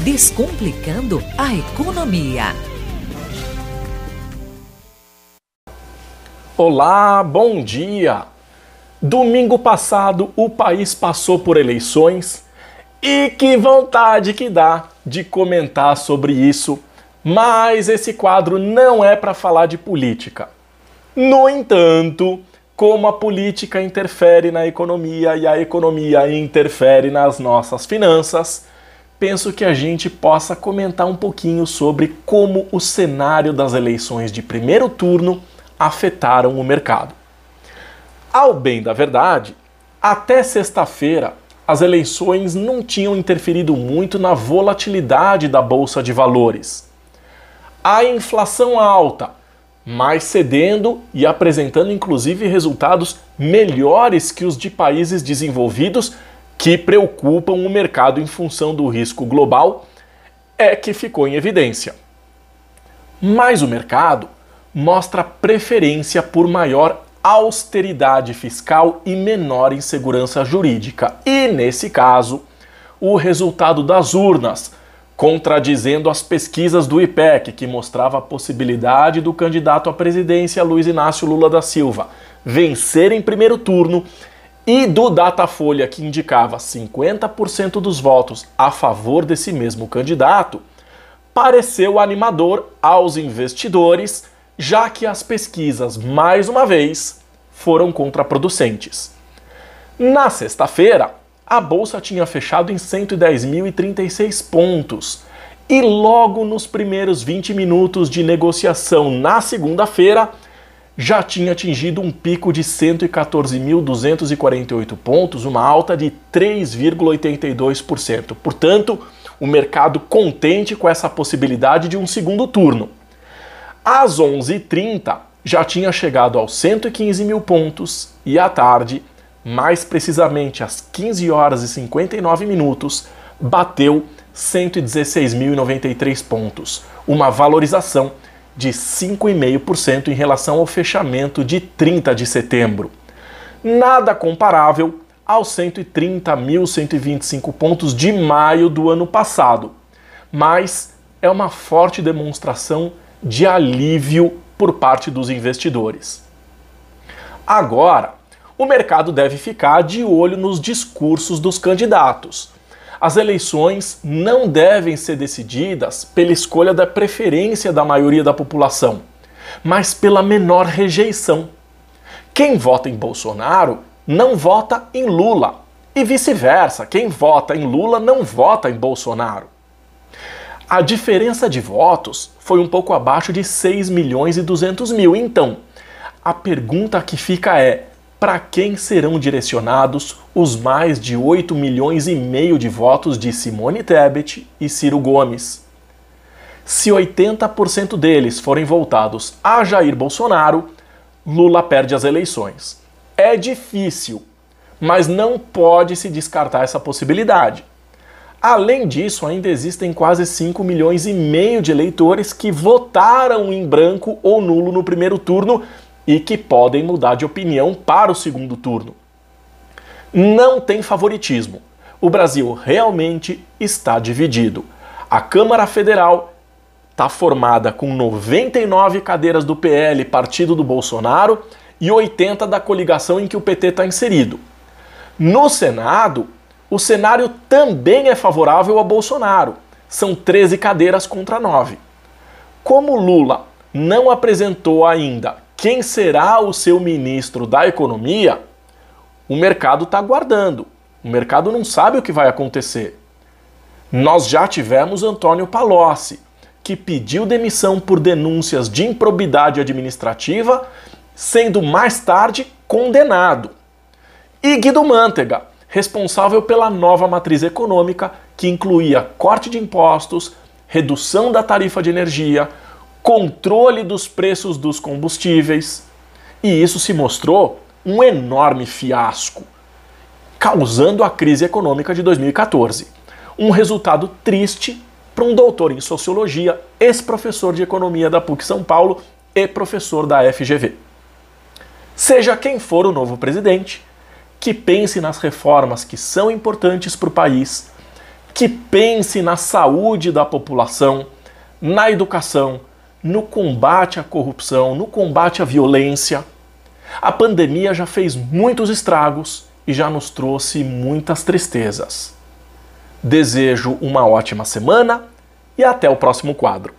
Descomplicando a economia. Olá, bom dia! Domingo passado o país passou por eleições e que vontade que dá de comentar sobre isso, mas esse quadro não é para falar de política. No entanto, como a política interfere na economia e a economia interfere nas nossas finanças, penso que a gente possa comentar um pouquinho sobre como o cenário das eleições de primeiro turno afetaram o mercado. Ao bem da verdade, até sexta-feira, as eleições não tinham interferido muito na volatilidade da bolsa de valores. A inflação alta, mas cedendo e apresentando inclusive resultados melhores que os de países desenvolvidos que preocupam o mercado em função do risco global, é que ficou em evidência. Mas o mercado mostra preferência por maior austeridade fiscal e menor insegurança jurídica. E, nesse caso, o resultado das urnas, contradizendo as pesquisas do IPEC, que mostrava a possibilidade do candidato à presidência Luiz Inácio Lula da Silva vencer em primeiro turno, e do Datafolha, que indicava 50% dos votos a favor desse mesmo candidato, pareceu animador aos investidores, já que as pesquisas, mais uma vez, foram contraproducentes. Na sexta-feira, a bolsa tinha fechado em 110.036 pontos e logo nos primeiros 20 minutos de negociação na segunda-feira, já tinha atingido um pico de 114.248 pontos, uma alta de 3,82%. Portanto, o mercado contente com essa possibilidade de um segundo turno. Às 11h30 já tinha chegado aos 115 mil pontos e à tarde, mais precisamente às 15h59, bateu 116.093 pontos, uma valorização de 5,5% em relação ao fechamento de 30 de setembro. Nada comparável aos 130.125 pontos de maio do ano passado, mas é uma forte demonstração de alívio por parte dos investidores. Agora, o mercado deve ficar de olho nos discursos dos candidatos. As eleições não devem ser decididas pela escolha da preferência da maioria da população, mas pela menor rejeição. Quem vota em Bolsonaro não vota em Lula, e vice-versa, quem vota em Lula não vota em Bolsonaro. A diferença de votos foi um pouco abaixo de 6.200.000. Então, a pergunta que fica é: para quem serão direcionados os mais de 8,5 milhões de votos de Simone Tebet e Ciro Gomes? Se 80% deles forem voltados a Jair Bolsonaro, Lula perde as eleições. É difícil, mas não pode se descartar essa possibilidade. Além disso, ainda existem quase 5,5 milhões de eleitores que votaram em branco ou nulo no primeiro turno e que podem mudar de opinião para o segundo turno. Não tem favoritismo. O Brasil realmente está dividido. A Câmara Federal está formada com 99 cadeiras do PL, partido do Bolsonaro, e 80 da coligação em que o PT está inserido. No Senado, o cenário também é favorável a Bolsonaro. São 13 cadeiras contra 9. Como Lula não apresentou ainda quem será o seu ministro da Economia, o mercado está aguardando. O mercado não sabe o que vai acontecer. Nós já tivemos Antônio Palocci, que pediu demissão por denúncias de improbidade administrativa, sendo mais tarde condenado. E Guido Mantega, responsável pela nova matriz econômica, que incluía corte de impostos, redução da tarifa de energia, controle dos preços dos combustíveis. E isso se mostrou um enorme fiasco, causando a crise econômica de 2014. Um resultado triste para um doutor em sociologia, ex-professor de economia da PUC São Paulo e professor da FGV. Seja quem for o novo presidente, que pense nas reformas que são importantes para o país, que pense na saúde da população, na educação, no combate à corrupção, no combate à violência. A pandemia já fez muitos estragos e já nos trouxe muitas tristezas. Desejo uma ótima semana e até o próximo quadro.